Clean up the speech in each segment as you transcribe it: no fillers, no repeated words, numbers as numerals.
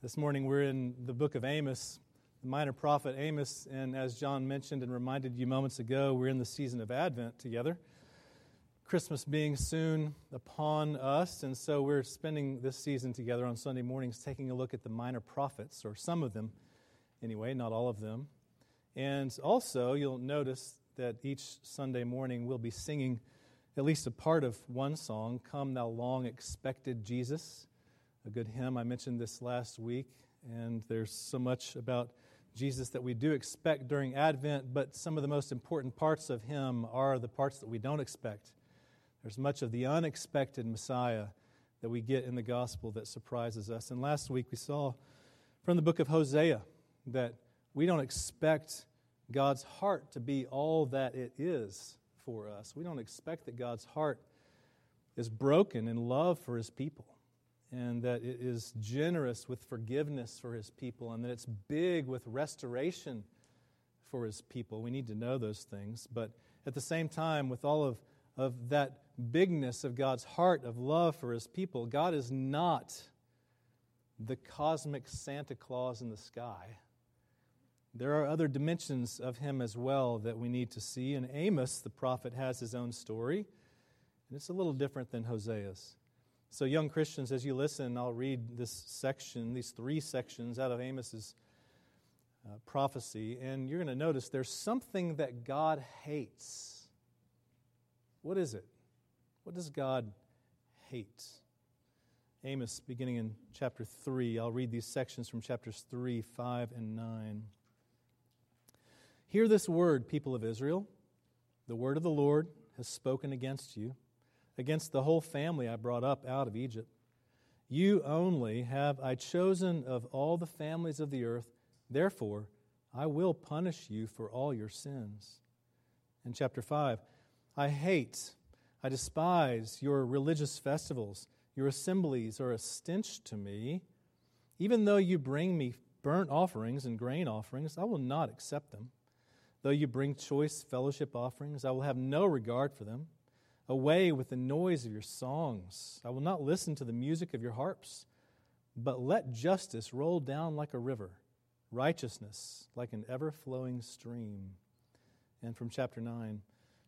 This morning we're in the book of Amos, the minor prophet Amos, and as John mentioned and reminded you moments ago, we're in the season of Advent together, Christmas being soon upon us, and so we're spending this season together on Sunday mornings taking a look at the minor prophets, or some of them anyway, not all of them. And also you'll notice that each Sunday morning we'll be singing at least a part of one song, Come Thou Long Expected Jesus, a good hymn. I mentioned this last week, and there's so much about Jesus that we do expect during Advent, but some of the most important parts of Him are the parts that we don't expect. There's much of the unexpected Messiah that we get in the gospel that surprises us. And last week we saw from the book of Hosea that we don't expect God's heart to be all that it is for us. We don't expect that God's heart is broken in love for His people, and that it is generous with forgiveness for His people, and that it's big with restoration for His people. We need to know those things. But at the same time, with all of that bigness of God's heart of love for His people, God is not the cosmic Santa Claus in the sky. There are other dimensions of Him as well that we need to see. And Amos, the prophet, has his own story, and it's a little different than Hosea's. So young Christians, as you listen, I'll read this section, these three sections out of Amos's prophecy, and you're going to notice there's something that God hates. What is it? What does God hate? Amos, beginning in chapter 3, I'll read these sections from chapters 3, 5, and 9. Hear this word, people of Israel. The word of the Lord has spoken against you, against the whole family I brought up out of Egypt. You only have I chosen of all the families of the earth. Therefore, I will punish you for all your sins. In chapter 5, I despise your religious festivals. Your assemblies are a stench to me. Even though you bring me burnt offerings and grain offerings, I will not accept them. Though you bring choice fellowship offerings, I will have no regard for them. Away with the noise of your songs. I will not listen to the music of your harps, but let justice roll down like a river, righteousness like an ever-flowing stream. And from chapter 9,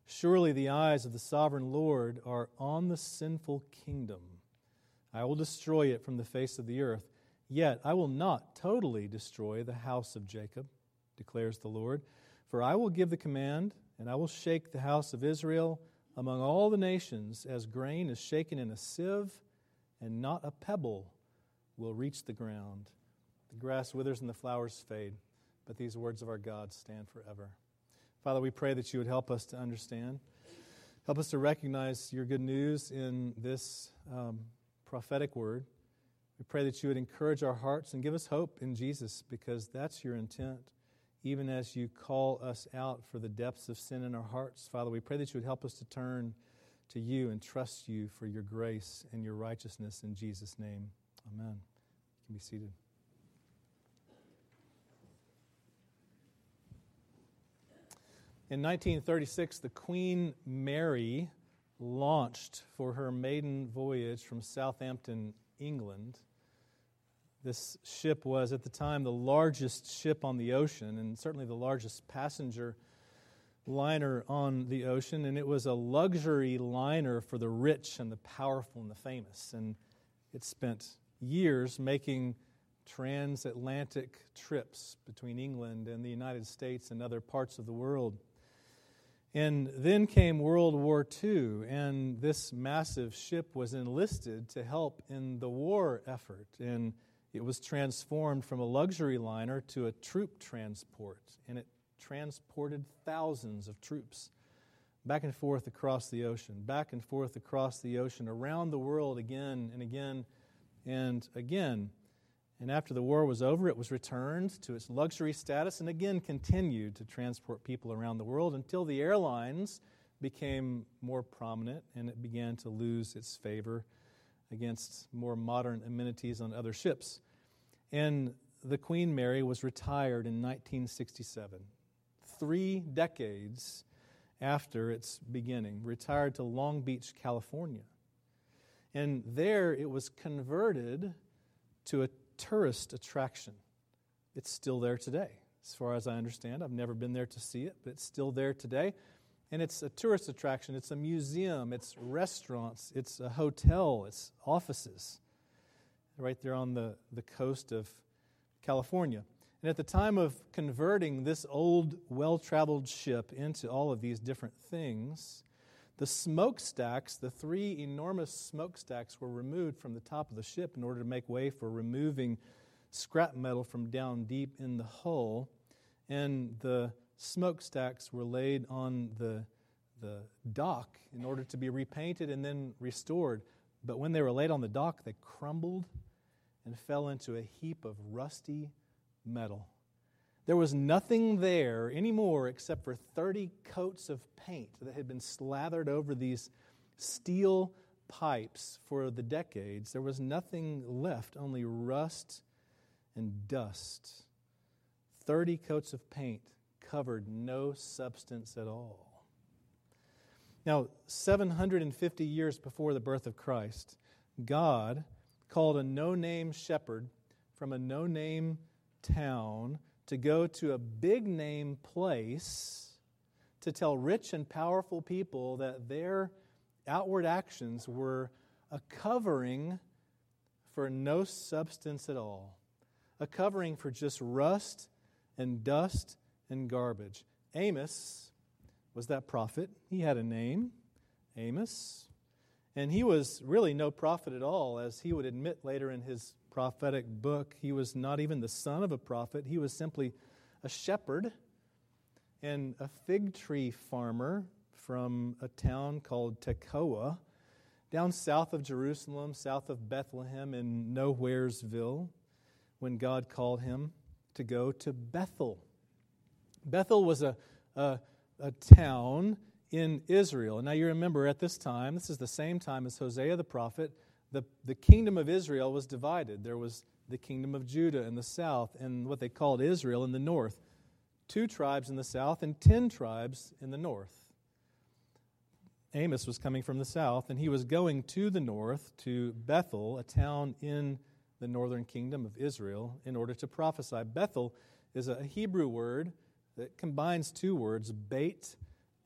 surely the eyes of the sovereign Lord are on the sinful kingdom. I will destroy it from the face of the earth, yet I will not totally destroy the house of Jacob, declares the Lord. For I will give the command, and I will shake the house of Israel among all the nations, as grain is shaken in a sieve, and not a pebble will reach the ground. The grass withers and the flowers fade, but these words of our God stand forever. Father, we pray that you would help us to understand, help us to recognize your good news in this prophetic word. We pray that you would encourage our hearts and give us hope in Jesus, because that's your intent. Even as you call us out for the depths of sin in our hearts, Father, we pray that you would help us to turn to you and trust you for your grace and your righteousness in Jesus' name. Amen. You can be seated. In 1936, the Queen Mary launched for her maiden voyage from Southampton, England. This ship was, at the time, the largest ship on the ocean, and certainly the largest passenger liner on the ocean, and it was a luxury liner for the rich and the powerful and the famous, and it spent years making transatlantic trips between England and the United States and other parts of the world. And then came World War II, and this massive ship was enlisted to help in the war effort, and it was transformed from a luxury liner to a troop transport, and it transported thousands of troops back and forth across the ocean, around the world again and again and again. And after the war was over, it was returned to its luxury status and again continued to transport people around the world until the airlines became more prominent and it began to lose its favor against more modern amenities on other ships. And the Queen Mary was retired in 1967, 3 decades after its beginning, retired to Long Beach, California. And there it was converted to a tourist attraction. It's still there today, as far as I understand. I've never been there to see it, but it's still there today. And it's a tourist attraction. It's a museum. It's restaurants. It's a hotel. It's offices. Right there on the coast of California. And at the time of converting this old, well-traveled ship into all of these different things, the smokestacks, the three enormous smokestacks, were removed from the top of the ship in order to make way for removing scrap metal from down deep in the hull. And the smokestacks were laid on the dock in order to be repainted and then restored. But when they were laid on the dock, they crumbled and fell into a heap of rusty metal. There was nothing there anymore except for 30 coats of paint that had been slathered over these steel pipes for the decades. There was nothing left, only rust and dust. 30 coats of paint covered no substance at all. Now, 750 years before the birth of Christ, God called a no-name shepherd from a no-name town to go to a big-name place to tell rich and powerful people that their outward actions were a covering for no substance at all, a covering for just rust and dust and garbage. Amos was that prophet. He had a name, Amos, and he was really no prophet at all, as he would admit later in his prophetic book. He was not even the son of a prophet. He was simply a shepherd and a fig tree farmer from a town called Tekoa, down south of Jerusalem, south of Bethlehem in Nowheresville, when God called him to go to Bethel. Bethel was a town in Israel. Now you remember at this time, this is the same time as Hosea the prophet, the kingdom of Israel was divided. There was the kingdom of Judah in the south and what they called Israel in the north. 2 tribes in the south and 10 tribes in the north. Amos was coming from the south, and he was going to the north, to Bethel, a town in the northern kingdom of Israel, in order to prophesy. Bethel is a Hebrew word that combines two words, Beit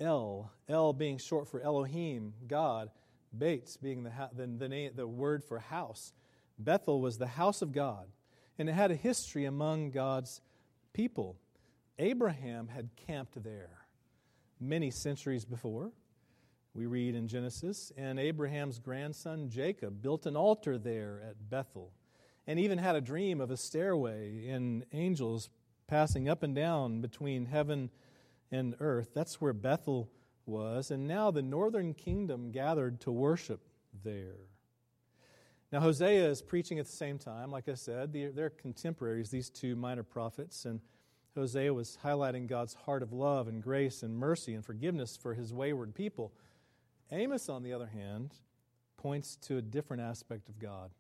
El, El being short for Elohim, God, Bates being the word for house. Bethel was the house of God, and it had a history among God's people. Abraham had camped there many centuries before, we read in Genesis, and Abraham's grandson Jacob built an altar there at Bethel, and even had a dream of a stairway and angels passing up and down between heaven and earth. That's where Bethel was, and now the northern kingdom gathered to worship there. Now Hosea is preaching at the same time. Like I said, they're contemporaries, these two minor prophets, and Hosea was highlighting God's heart of love and grace and mercy and forgiveness for his wayward people. Amos, on the other hand, points to a different aspect of God,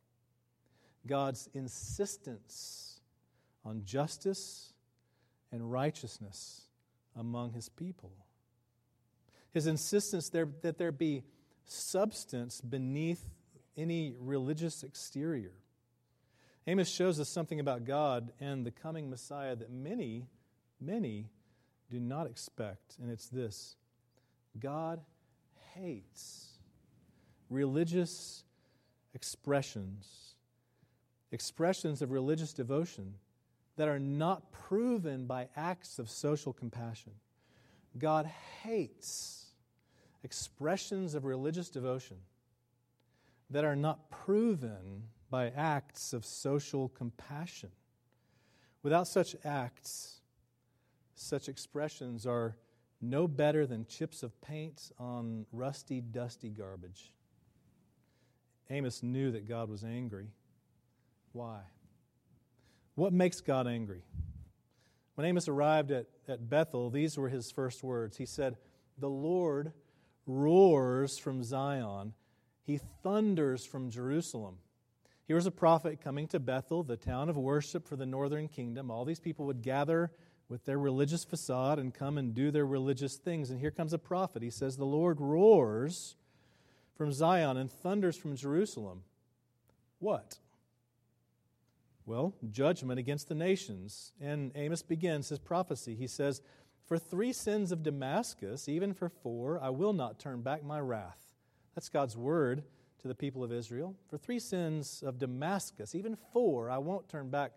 God's insistence on justice and righteousness among his people. His insistence there that there be substance beneath any religious exterior. Amos shows us something about God and the coming Messiah that many, many do not expect, and it's this: God hates religious expressions of religious devotion that are not proven by acts of social compassion. God hates expressions of religious devotion that are not proven by acts of social compassion. Without such acts, such expressions are no better than chips of paint on rusty, dusty garbage. Amos knew that God was angry. Why? What makes God angry? When Amos arrived at Bethel, these were his first words. He said, "The Lord roars from Zion, he thunders from Jerusalem." Here was a prophet coming to Bethel, the town of worship for the northern kingdom. All these people would gather with their religious facade and come and do their religious things. And here comes a prophet. He says, "The Lord roars from Zion and thunders from Jerusalem." What? Well, judgment against the nations. And Amos begins his prophecy. He says, "For 3 sins of Damascus, even for 4, I will not turn back my wrath." That's God's word to the people of Israel. For 3 sins of Damascus, even 4, I won't turn back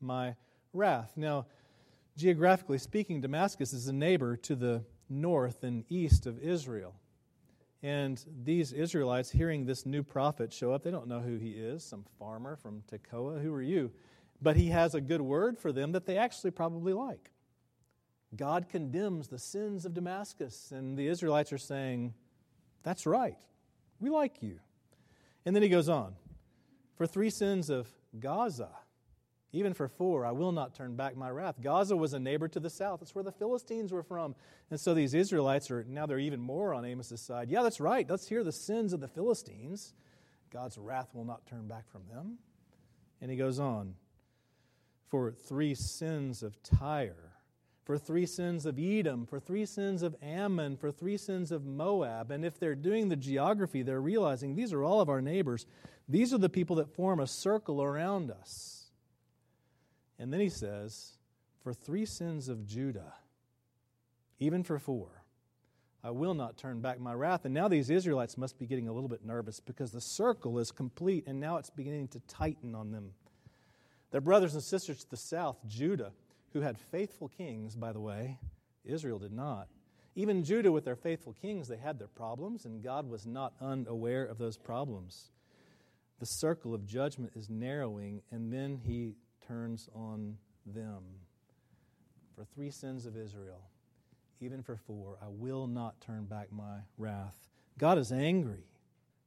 my wrath. Now, geographically speaking, Damascus is a neighbor to the north and east of Israel. And these Israelites, hearing this new prophet show up, they don't know who he is, some farmer from Tekoa, who are you? But he has a good word for them that they actually probably like. God condemns the sins of Damascus, and the Israelites are saying, that's right, we like you. And then he goes on, for 3 sins of Gaza, even for 4, I will not turn back my wrath. Gaza was a neighbor to the south. That's where the Philistines were from. And so these Israelites are, now they're even more on Amos' side. Yeah, that's right. Let's hear the sins of the Philistines. God's wrath will not turn back from them. And he goes on, for 3 sins of Tyre, for 3 sins of Edom, for 3 sins of Ammon, for 3 sins of Moab. And if they're doing the geography, they're realizing these are all of our neighbors. These are the people that form a circle around us. And then he says, for 3 sins of Judah, even for 4, I will not turn back my wrath. And now these Israelites must be getting a little bit nervous because the circle is complete and now it's beginning to tighten on them. Their brothers and sisters to the south, Judah, who had faithful kings, by the way, Israel did not. Even Judah with their faithful kings, they had their problems, and God was not unaware of those problems. The circle of judgment is narrowing, and then he turns on them. For 3 sins of Israel, even for 4, I will not turn back my wrath. God is angry.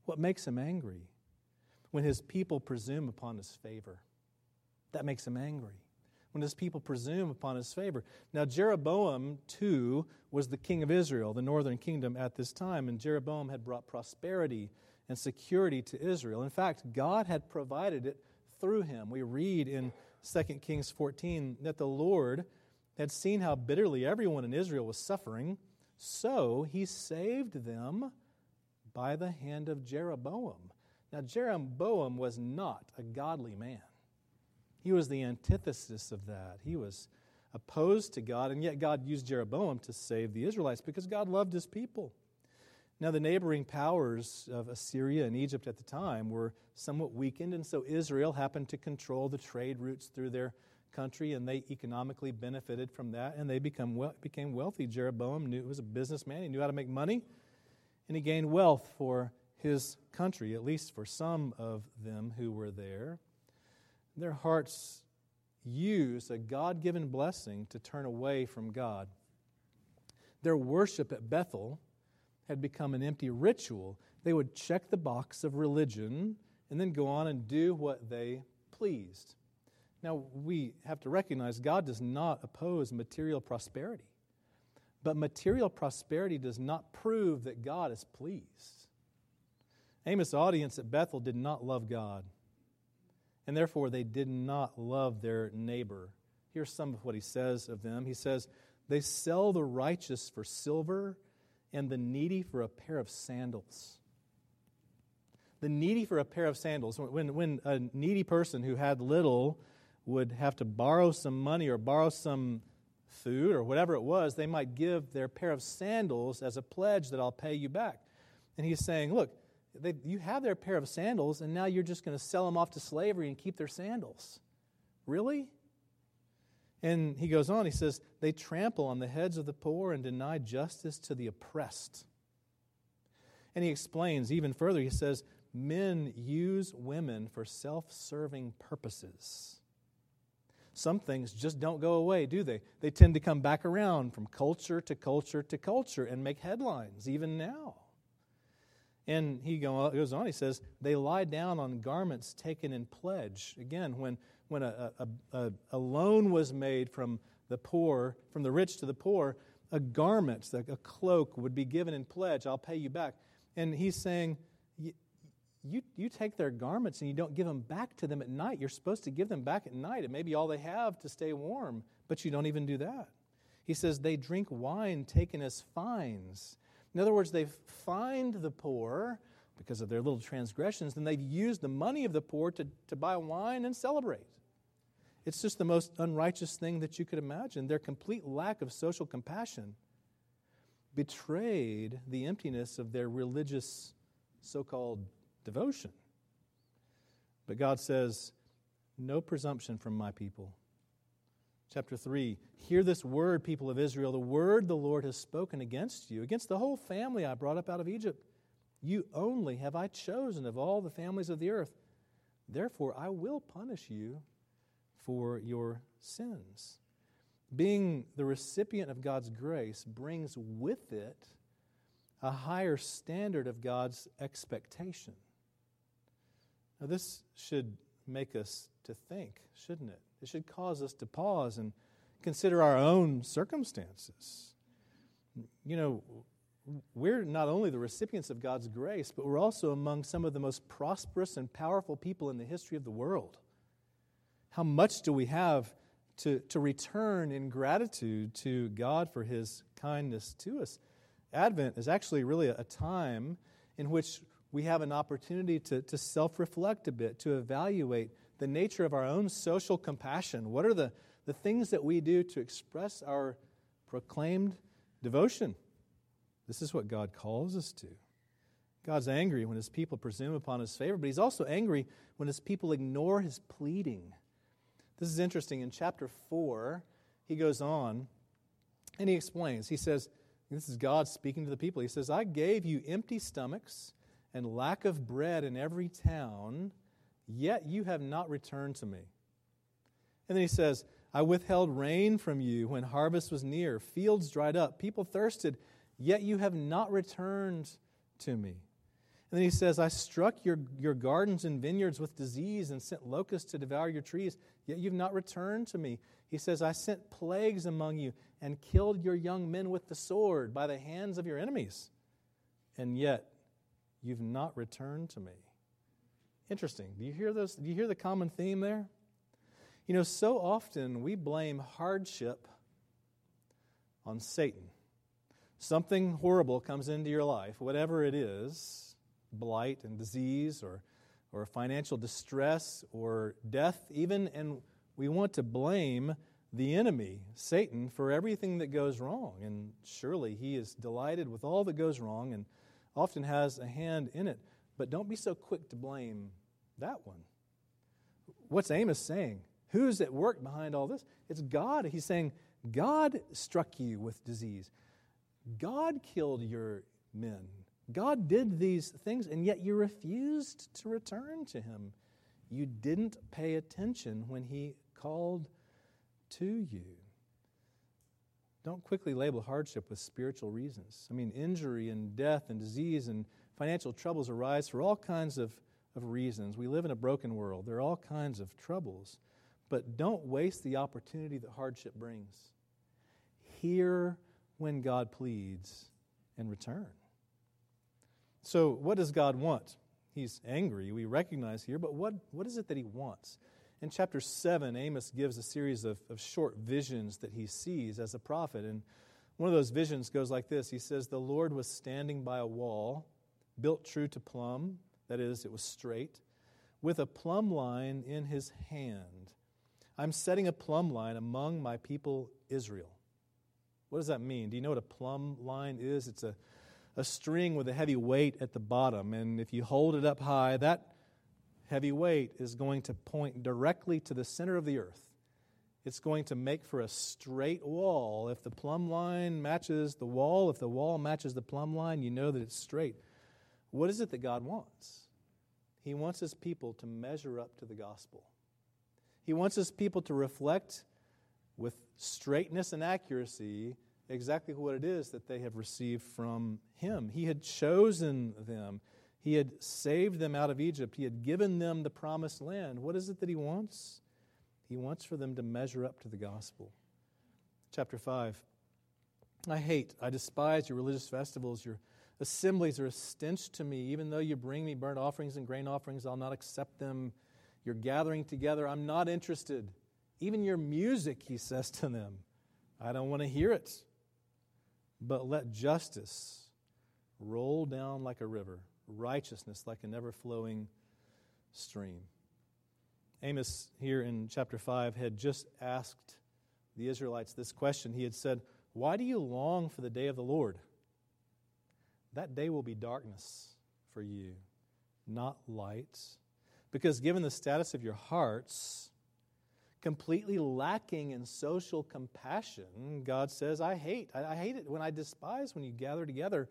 What makes him angry? When his people presume upon his favor. That makes him angry. When his people presume upon his favor. Now, Jeroboam, too, was the king of Israel, the northern kingdom at this time, and Jeroboam had brought prosperity and security to Israel. In fact, God had provided it through him. We read in Second Kings 14 that the Lord had seen how bitterly everyone in Israel was suffering, so he saved them by the hand of Jeroboam. Now, Jeroboam was not a godly man. He was the antithesis of that. He was opposed to God, and yet God used Jeroboam to save the Israelites because God loved his people. Now, the neighboring powers of Assyria and Egypt at the time were somewhat weakened, and so Israel happened to control the trade routes through their country, and they economically benefited from that, and they became wealthy. Jeroboam knew, was a businessman. He knew how to make money, and he gained wealth for his country, at least for some of them who were there. Their hearts used a God-given blessing to turn away from God. Their worship at Bethel had become an empty ritual. They would check the box of religion and then go on and do what they pleased. Now, we have to recognize God does not oppose material prosperity, but material prosperity does not prove that God is pleased. Amos' audience at Bethel did not love God, and therefore they did not love their neighbor. Here's some of what he says of them. He says, they sell the righteous for silver and the needy for a pair of sandals. The needy for a pair of sandals. When a needy person who had little would have to borrow some money or borrow some food or whatever it was, they might give their pair of sandals as a pledge that I'll pay you back. And he's saying, look, you have their pair of sandals, and now you're just going to sell them off to slavery and keep their sandals. Really? And he goes on, he says, they trample on the heads of the poor and deny justice to the oppressed. And he explains even further, he says, men use women for self-serving purposes. Some things just don't go away, do they? They tend to come back around from culture to culture to culture and make headlines, even now. And he goes on, he says, they lie down on garments taken in pledge. Again, when a loan was made from the poor, from the rich to the poor, a garment, a cloak would be given in pledge. I'll pay you back. And he's saying, you take their garments and you don't give them back to them at night. You're supposed to give them back at night. It may be all they have to stay warm, but you don't even do that. He says they drink wine taken as fines. In other words, they've fined the poor because of their little transgressions, and they've used the money of the poor to buy wine and celebrate. It's just the most unrighteous thing that you could imagine. Their complete lack of social compassion betrayed the emptiness of their religious so-called devotion. But God says, no presumption from my people. Chapter 3, hear this word, people of Israel, the word the Lord has spoken against you, against the whole family I brought up out of Egypt. You only have I chosen of all the families of the earth. Therefore, I will punish you for your sins. Being the recipient of God's grace brings with it a higher standard of God's expectation. Now, this should make us to think, shouldn't it? It should cause us to pause and consider our own circumstances. You know, we're not only the recipients of God's grace, but we're also among some of the most prosperous and powerful people in the history of the world. How much do we have to return in gratitude to God for His kindness to us? Advent is actually really a time in which we have an opportunity to self-reflect a bit, to evaluate the nature of our own social compassion. What are the things that we do to express our proclaimed devotion? This is what God calls us to. God's angry when His people presume upon His favor, but He's also angry when His people ignore His pleading. This is interesting. In chapter 4, he goes on and he explains. He says, this is God speaking to the people. He says, I gave you empty stomachs and lack of bread in every town, yet you have not returned to me. And then he says, I withheld rain from you when harvest was near, fields dried up, people thirsted, yet you have not returned to me. And then he says, I struck your gardens and vineyards with disease and sent locusts to devour your trees, yet you've not returned to me. He says, I sent plagues among you and killed your young men with the sword by the hands of your enemies, and yet you've not returned to me. Interesting. Do you hear those? Do you hear the common theme there? You know, so often we blame hardship on Satan. Something horrible comes into your life, whatever it is, blight and disease or financial distress or death even, and we want to blame the enemy, Satan, for everything that goes wrong. And surely he is delighted with all that goes wrong and often has a hand in it. But don't be so quick to blame that one. What's Amos saying? Who's at work behind all this? It's God. He's saying, God struck you with disease. God killed your men. God did these things, and yet you refused to return to Him. You didn't pay attention when He called to you. Don't quickly label hardship with spiritual reasons. I mean, injury and death and disease and financial troubles arise for all kinds of reasons. We live in a broken world. There are all kinds of troubles. But don't waste the opportunity that hardship brings. Hear when God pleads and return. So what does God want? He's angry, we recognize here, but what is it that He wants? In chapter 7, Amos gives a series of short visions that he sees as a prophet. And one of those visions goes like this. He says, the Lord was standing by a wall, built true to plumb, that is, it was straight, with a plumb line in His hand. I'm setting a plumb line among my people Israel. What does that mean? Do you know what a plumb line is? It's a string with a heavy weight at the bottom, and if you hold it up high, that heavy weight is going to point directly to the center of the earth. It's going to make for a straight wall. If the plumb line matches the wall, if the wall matches the plumb line, you know that it's straight. What is it that God wants? He wants His people to measure up to the gospel. He wants His people to reflect with straightness and accuracy exactly what it is that they have received from Him. He had chosen them. He had saved them out of Egypt. He had given them the promised land. What is it that He wants? He wants for them to measure up to the gospel. Chapter 5, I despise your religious festivals. Your assemblies are a stench to me. Even though you bring me burnt offerings and grain offerings, I'll not accept them. Your gathering together, I'm not interested. Even your music, he says to them, I don't want to hear it. But let justice roll down like a river, righteousness like an ever-flowing stream. Amos here in chapter 5 had just asked the Israelites this question. He had said, "Why do you long for the day of the Lord? That day will be darkness for you, not light. Because given the status of your hearts, completely lacking in social compassion, God says, I hate it when I despise when you gather together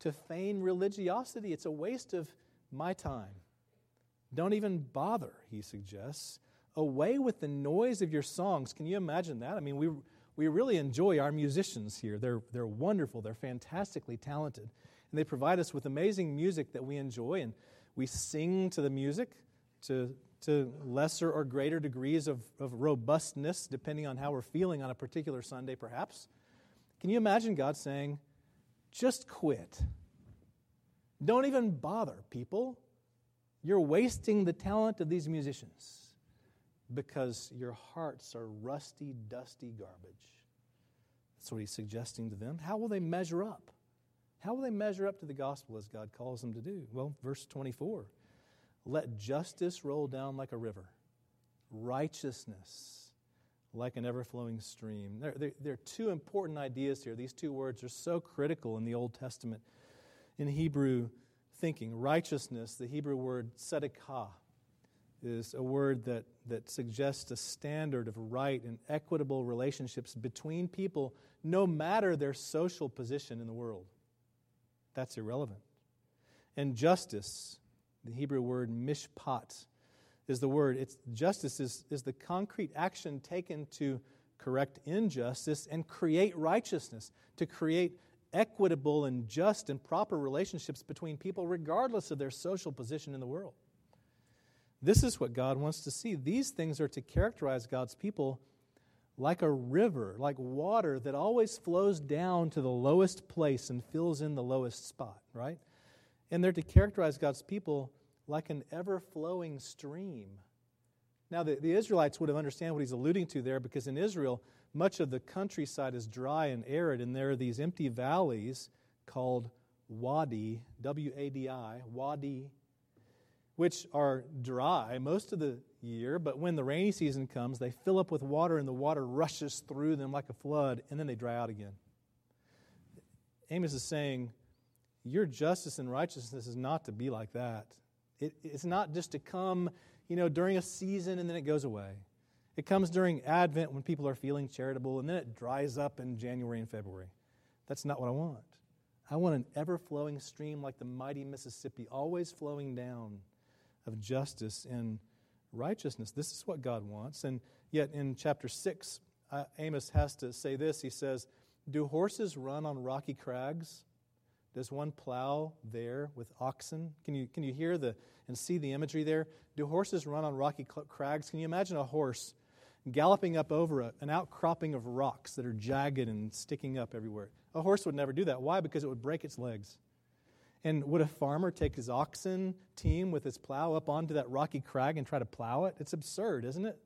to feign religiosity. It's a waste of my time. Don't even bother," he suggests. "Away with the noise of your songs." Can you imagine that? I mean, we really enjoy our musicians here. They're wonderful. They're fantastically talented. And they provide us with amazing music that we enjoy, and we sing to the music to lesser or greater degrees of robustness, depending on how we're feeling on a particular Sunday, perhaps. Can you imagine God saying, "Just quit. Don't even bother, people. You're wasting the talent of these musicians because your hearts are rusty, dusty garbage." That's what he's suggesting to them. How will they measure up? How will they measure up to the gospel as God calls them to do? Well, verse 24, "Let justice roll down like a river, righteousness like an ever-flowing stream." There are two important ideas here. These two words are so critical in the Old Testament. In Hebrew thinking, righteousness, the Hebrew word tzedakah, is a word that suggests a standard of right and equitable relationships between people, no matter their social position in the world. That's irrelevant. And justice, the Hebrew word mishpat, is the word. It's justice is the concrete action taken to correct injustice and create righteousness, to create equitable and just and proper relationships between people regardless of their social position in the world. This is what God wants to see. These things are to characterize God's people like a river, like water that always flows down to the lowest place and fills in the lowest spot, right? And they're to characterize God's people like an ever-flowing stream. Now, the Israelites would have understood what he's alluding to there, because in Israel, much of the countryside is dry and arid, and there are these empty valleys called Wadi, W-A-D-I, Wadi, which are dry most of the year, but when the rainy season comes, they fill up with water, and the water rushes through them like a flood, and then they dry out again. Amos is saying, your justice and righteousness is not to be like that. It's not just to come, during a season and then it goes away. It comes during Advent when people are feeling charitable, and then it dries up in January and February. That's not what I want. I want an ever-flowing stream like the mighty Mississippi, always flowing down, of justice and righteousness. This is what God wants. And yet in chapter 6, Amos has to say this. He says, "Do horses run on rocky crags? Does one plow there with oxen?" Can you hear and see the imagery there? Do horses run on rocky crags? Can you imagine a horse galloping up over an outcropping of rocks that are jagged and sticking up everywhere? A horse would never do that. Why? Because it would break its legs. And would a farmer take his oxen team with his plow up onto that rocky crag and try to plow it? It's absurd, isn't it?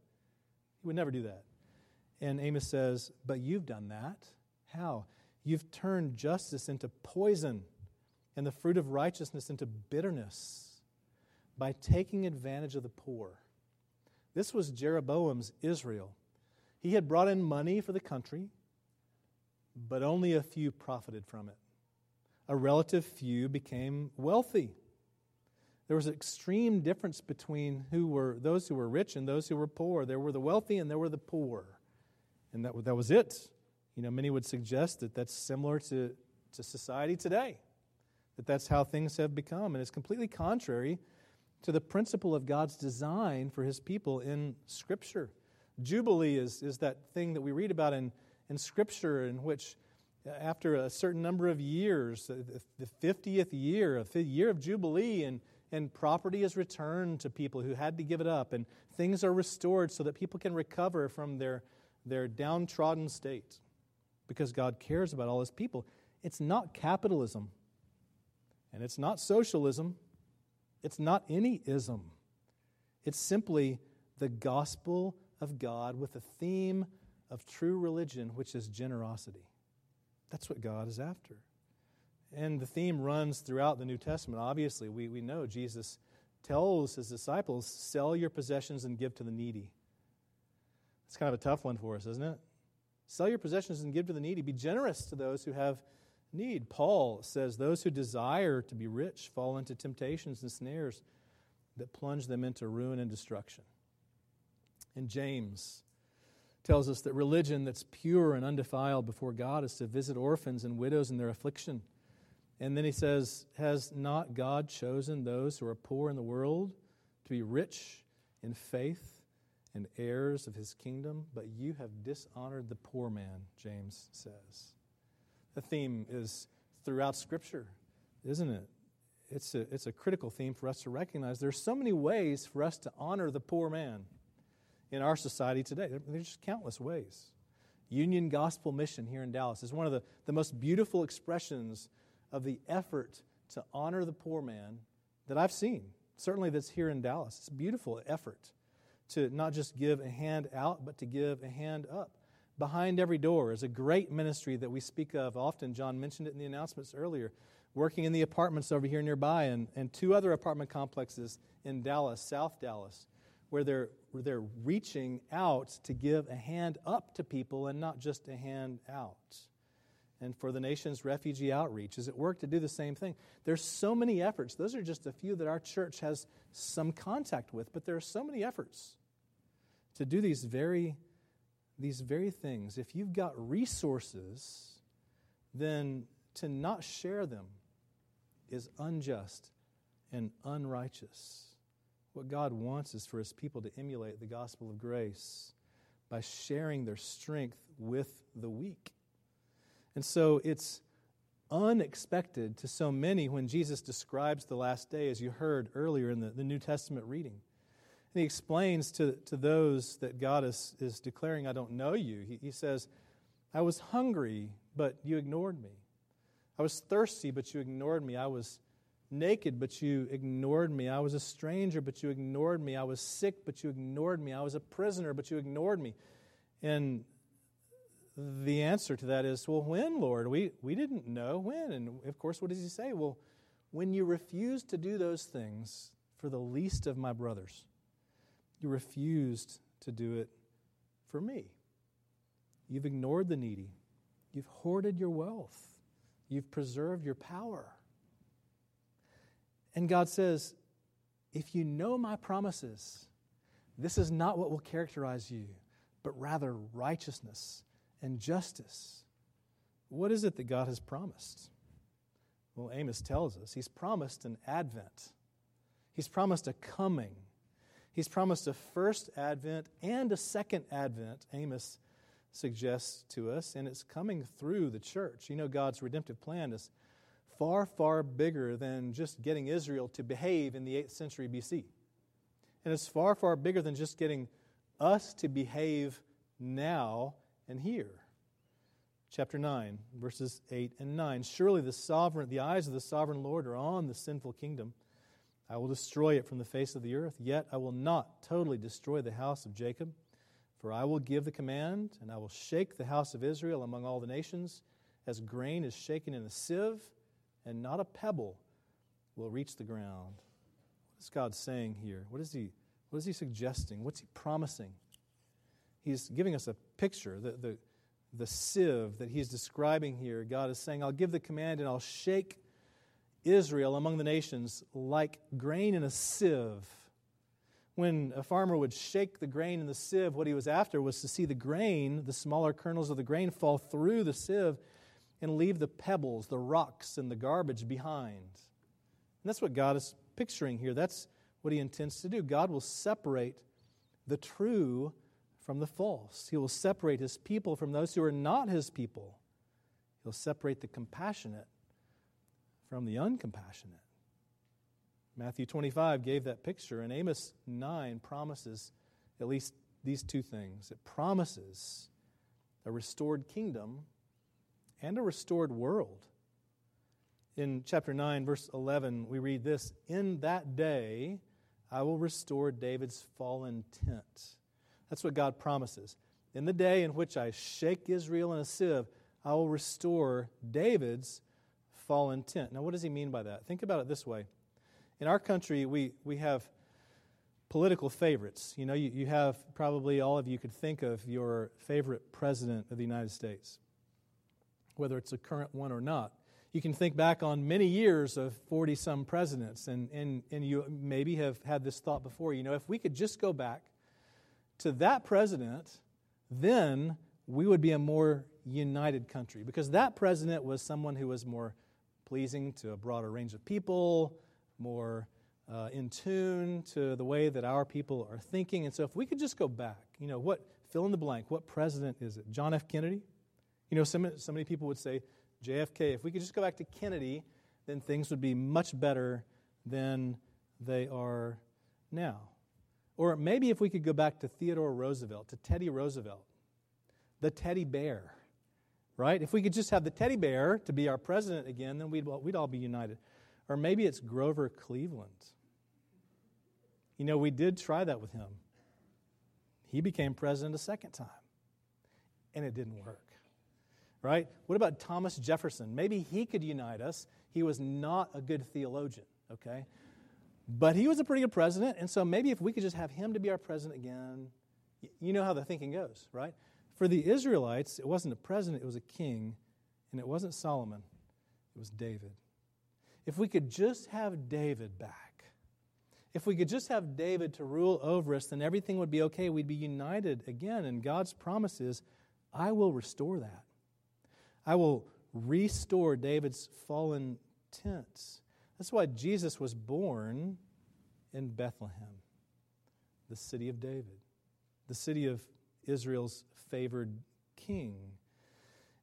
He would never do that. And Amos says, but you've done that. How? You've turned justice into poison and the fruit of righteousness into bitterness by taking advantage of the poor. This was Jeroboam's Israel. He had brought in money for the country, but only a few profited from it. A relative few became wealthy. There was an extreme difference between those who were rich and those who were poor. There were the wealthy and there were the poor. And that was it. Many would suggest that that's similar to society today, that that's how things have become. And it's completely contrary to the principle of God's design for His people in Scripture. Jubilee is that thing that we read about in Scripture in which, after a certain number of years, the 50th year, a year of Jubilee, and property is returned to people who had to give it up, and things are restored so that people can recover from their downtrodden state because God cares about all His people. It's not capitalism, and it's not socialism. It's not any ism. It's simply the gospel of God with a theme of true religion, which is generosity. That's what God is after. And the theme runs throughout the New Testament. Obviously, we know Jesus tells his disciples, sell your possessions and give to the needy. It's kind of a tough one for us, isn't it? Sell your possessions and give to the needy. Be generous to those who have need. Paul says those who desire to be rich fall into temptations and snares that plunge them into ruin and destruction. And James tells us that religion that's pure and undefiled before God is to visit orphans and widows in their affliction. And then he says, has not God chosen those who are poor in the world to be rich in faith and heirs of his kingdom? But you have dishonored the poor man, James says. The theme is throughout Scripture, isn't it? It's a critical theme for us to recognize. There's so many ways for us to honor the poor man in our society today. There's just countless ways. Union Gospel Mission here in Dallas is one of the most beautiful expressions of the effort to honor the poor man that I've seen, certainly that's here in Dallas. It's a beautiful effort to not just give a hand out, but to give a hand up. Behind Every Door is a great ministry that we speak of often. John mentioned it in the announcements earlier, working in the apartments over here nearby and two other apartment complexes in Dallas, South Dallas, where they're reaching out to give a hand up to people and not just a hand out. And for the nation's refugee outreach is at work to do the same thing. There's so many efforts. Those are just a few that our church has some contact with, but there are so many efforts to do these very things. If you've got resources, then to not share them is unjust and unrighteous. What God wants is for his people to emulate the gospel of grace by sharing their strength with the weak. And so it's unexpected to so many when Jesus describes the last day, as you heard earlier in the New Testament reading. And he explains to those that God is declaring, I don't know you. He says, I was hungry, but you ignored me. I was thirsty, but you ignored me. I was naked, but you ignored me. I was a stranger, but you ignored me. I was sick, but you ignored me. I was a prisoner, but you ignored me. And the answer to that is, well, when, Lord? We didn't know when. And, of course, what does he say? Well, when you refused to do those things for the least of my brothers, you refused to do it for me. You've ignored the needy. You've hoarded your wealth. You've preserved your power. And God says, if you know my promises, this is not what will characterize you, but rather righteousness and justice. What is it that God has promised? Well, Amos tells us he's promised an advent. He's promised a coming. He's promised a first advent and a second advent, Amos suggests to us, and it's coming through the church. You know, God's redemptive plan is far, far bigger than just getting Israel to behave in the 8th century BC. And it's far, far bigger than just getting us to behave now and here. Chapter 9, verses 8 and 9. Surely the eyes of the sovereign Lord are on the sinful kingdom. I will destroy it from the face of the earth, yet I will not totally destroy the house of Jacob. For I will give the command, and I will shake the house of Israel among all the nations, as grain is shaken in a sieve, and not a pebble will reach the ground. What is God saying here? What is he suggesting? What's he promising? He's giving us a picture. The sieve that he's describing here, God is saying, I'll give the command and I'll shake Israel among the nations like grain in a sieve. When a farmer would shake the grain in the sieve, what he was after was to see the grain, the smaller kernels of the grain, fall through the sieve and leave the pebbles, the rocks, and the garbage behind. And that's what God is picturing here. That's what he intends to do. God will separate the true from the false. He will separate his people from those who are not his people. He'll separate the compassionate from the uncompassionate. Matthew 25 gave that picture, and Amos 9 promises at least these two things. It promises a restored kingdom and a restored world. In chapter 9, verse 11, we read this, in that day I will restore David's fallen tent. That's what God promises. In the day in which I shake Israel in a sieve, I will restore David's fallen tent. Now, what does he mean by that? Think about it this way. in our country, we have political favorites. You know, you have, probably all of you could think of your favorite president of the United States, whether it's a current one or not. You can think back on many years of 40-some presidents, and you maybe have had this thought before. You know, if we could just go back to that president, then we would be a more united country, because that president was someone who was more pleasing to a broader range of people, more in tune to the way that our people are thinking. And so if we could just go back, you know, what, fill in the blank, what president is it? John F. Kennedy? You know, so many people would say JFK. If we could just go back to Kennedy, then things would be much better than they are now. Or maybe if we could go back to Theodore Roosevelt, to Teddy Roosevelt, the teddy bear, right? If we could just have the teddy bear to be our president again, then we'd all be united. Or maybe it's Grover Cleveland. You know, we did try that with him. He became president a second time, and it didn't work. Right? What about Thomas Jefferson? Maybe he could unite us. He was not a good theologian, okay? But he was a pretty good president, and so maybe if we could just have him to be our president again, you know how the thinking goes, right? For the Israelites, it wasn't a president, it was a king, and it wasn't Solomon, it was David. If we could just have David back, if we could just have David to rule over us, then everything would be okay. We'd be united again, and God's promise is, I will restore that. I will restore David's fallen tents. That's why Jesus was born in Bethlehem, the city of David, the city of Israel's favored king.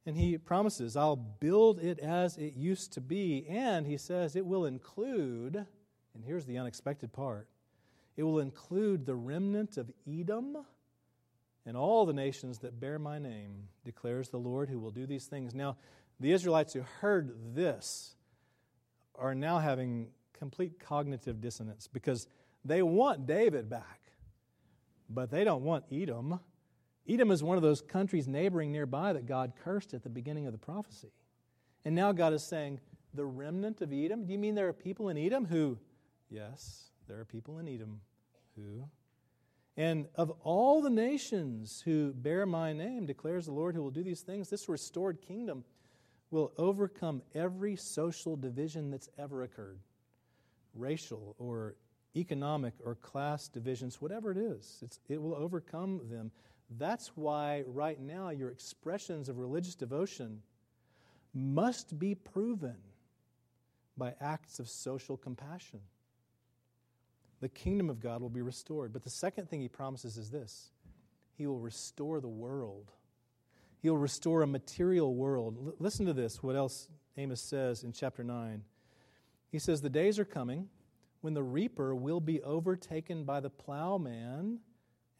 And he promises, I'll build it as it used to be. And he says it will include, and here's the unexpected part, it will include the remnant of Edom and all the nations that bear my name, declares the Lord, who will do these things. Now, the Israelites who heard this are now having complete cognitive dissonance, because they want David back, but they don't want Edom. Edom is one of those countries neighboring nearby that God cursed at the beginning of the prophecy. And now God is saying, the remnant of Edom? Do you mean there are people in Edom who? Yes, there are people in Edom who? And of all the nations who bear my name, declares the Lord, who will do these things, this restored kingdom will overcome every social division that's ever occurred. Racial or economic or class divisions, whatever it is, it will overcome them. That's why right now your expressions of religious devotion must be proven by acts of social compassion. The kingdom of God will be restored. But the second thing he promises is this. He will restore the world. He will restore a material world. Listen to this, what else Amos says in chapter 9. He says, the days are coming when the reaper will be overtaken by the plowman,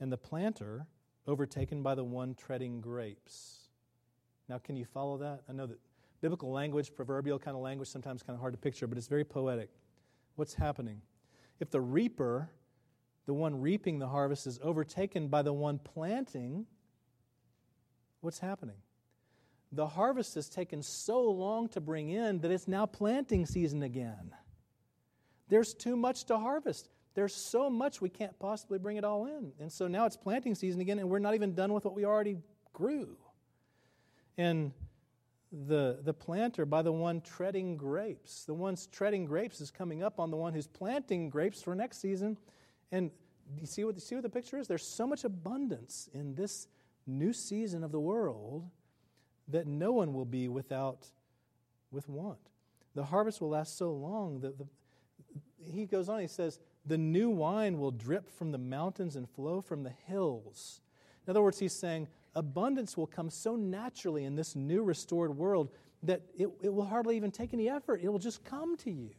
and the planter overtaken by the one treading grapes. Now, can you follow that? I know that biblical language, proverbial kind of language, sometimes kind of hard to picture, but it's very poetic. What's happening? If the reaper, the one reaping the harvest, is overtaken by the one planting, what's happening? The harvest has taken so long to bring in that it's now planting season again. There's too much to harvest. There's so much we can't possibly bring it all in. And so now it's planting season again, and we're not even done with what we already grew. And the planter by the one treading grapes. The one treading grapes is coming up on the one who's planting grapes for next season. And you see what the picture is? There's so much abundance in this new season of the world that no one will be with want. The harvest will last so long that he goes on, he says, the new wine will drip from the mountains and flow from the hills. In other words, he's saying abundance will come so naturally in this new restored world that it will hardly even take any effort. It will just come to you.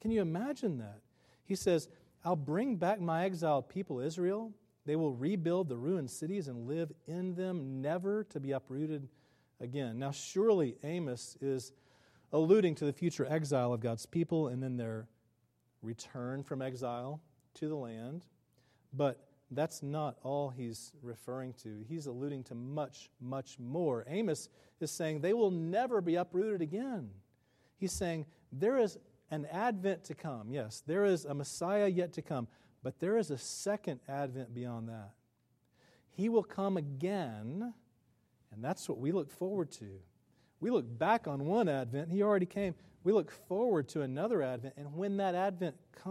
Can you imagine that? He says, I'll bring back my exiled people, Israel. They will rebuild the ruined cities and live in them, never to be uprooted again. Now, surely Amos is alluding to the future exile of God's people and then their return from exile to the land. But that's not all he's referring to. He's alluding to much, much more. Amos is saying they will never be uprooted again. He's saying there is an advent to come. Yes, there is a Messiah yet to come, but there is a second advent beyond that. He will come again, and that's what we look forward to. We look back on one advent. He already came. We look forward to another advent, and when that advent comes,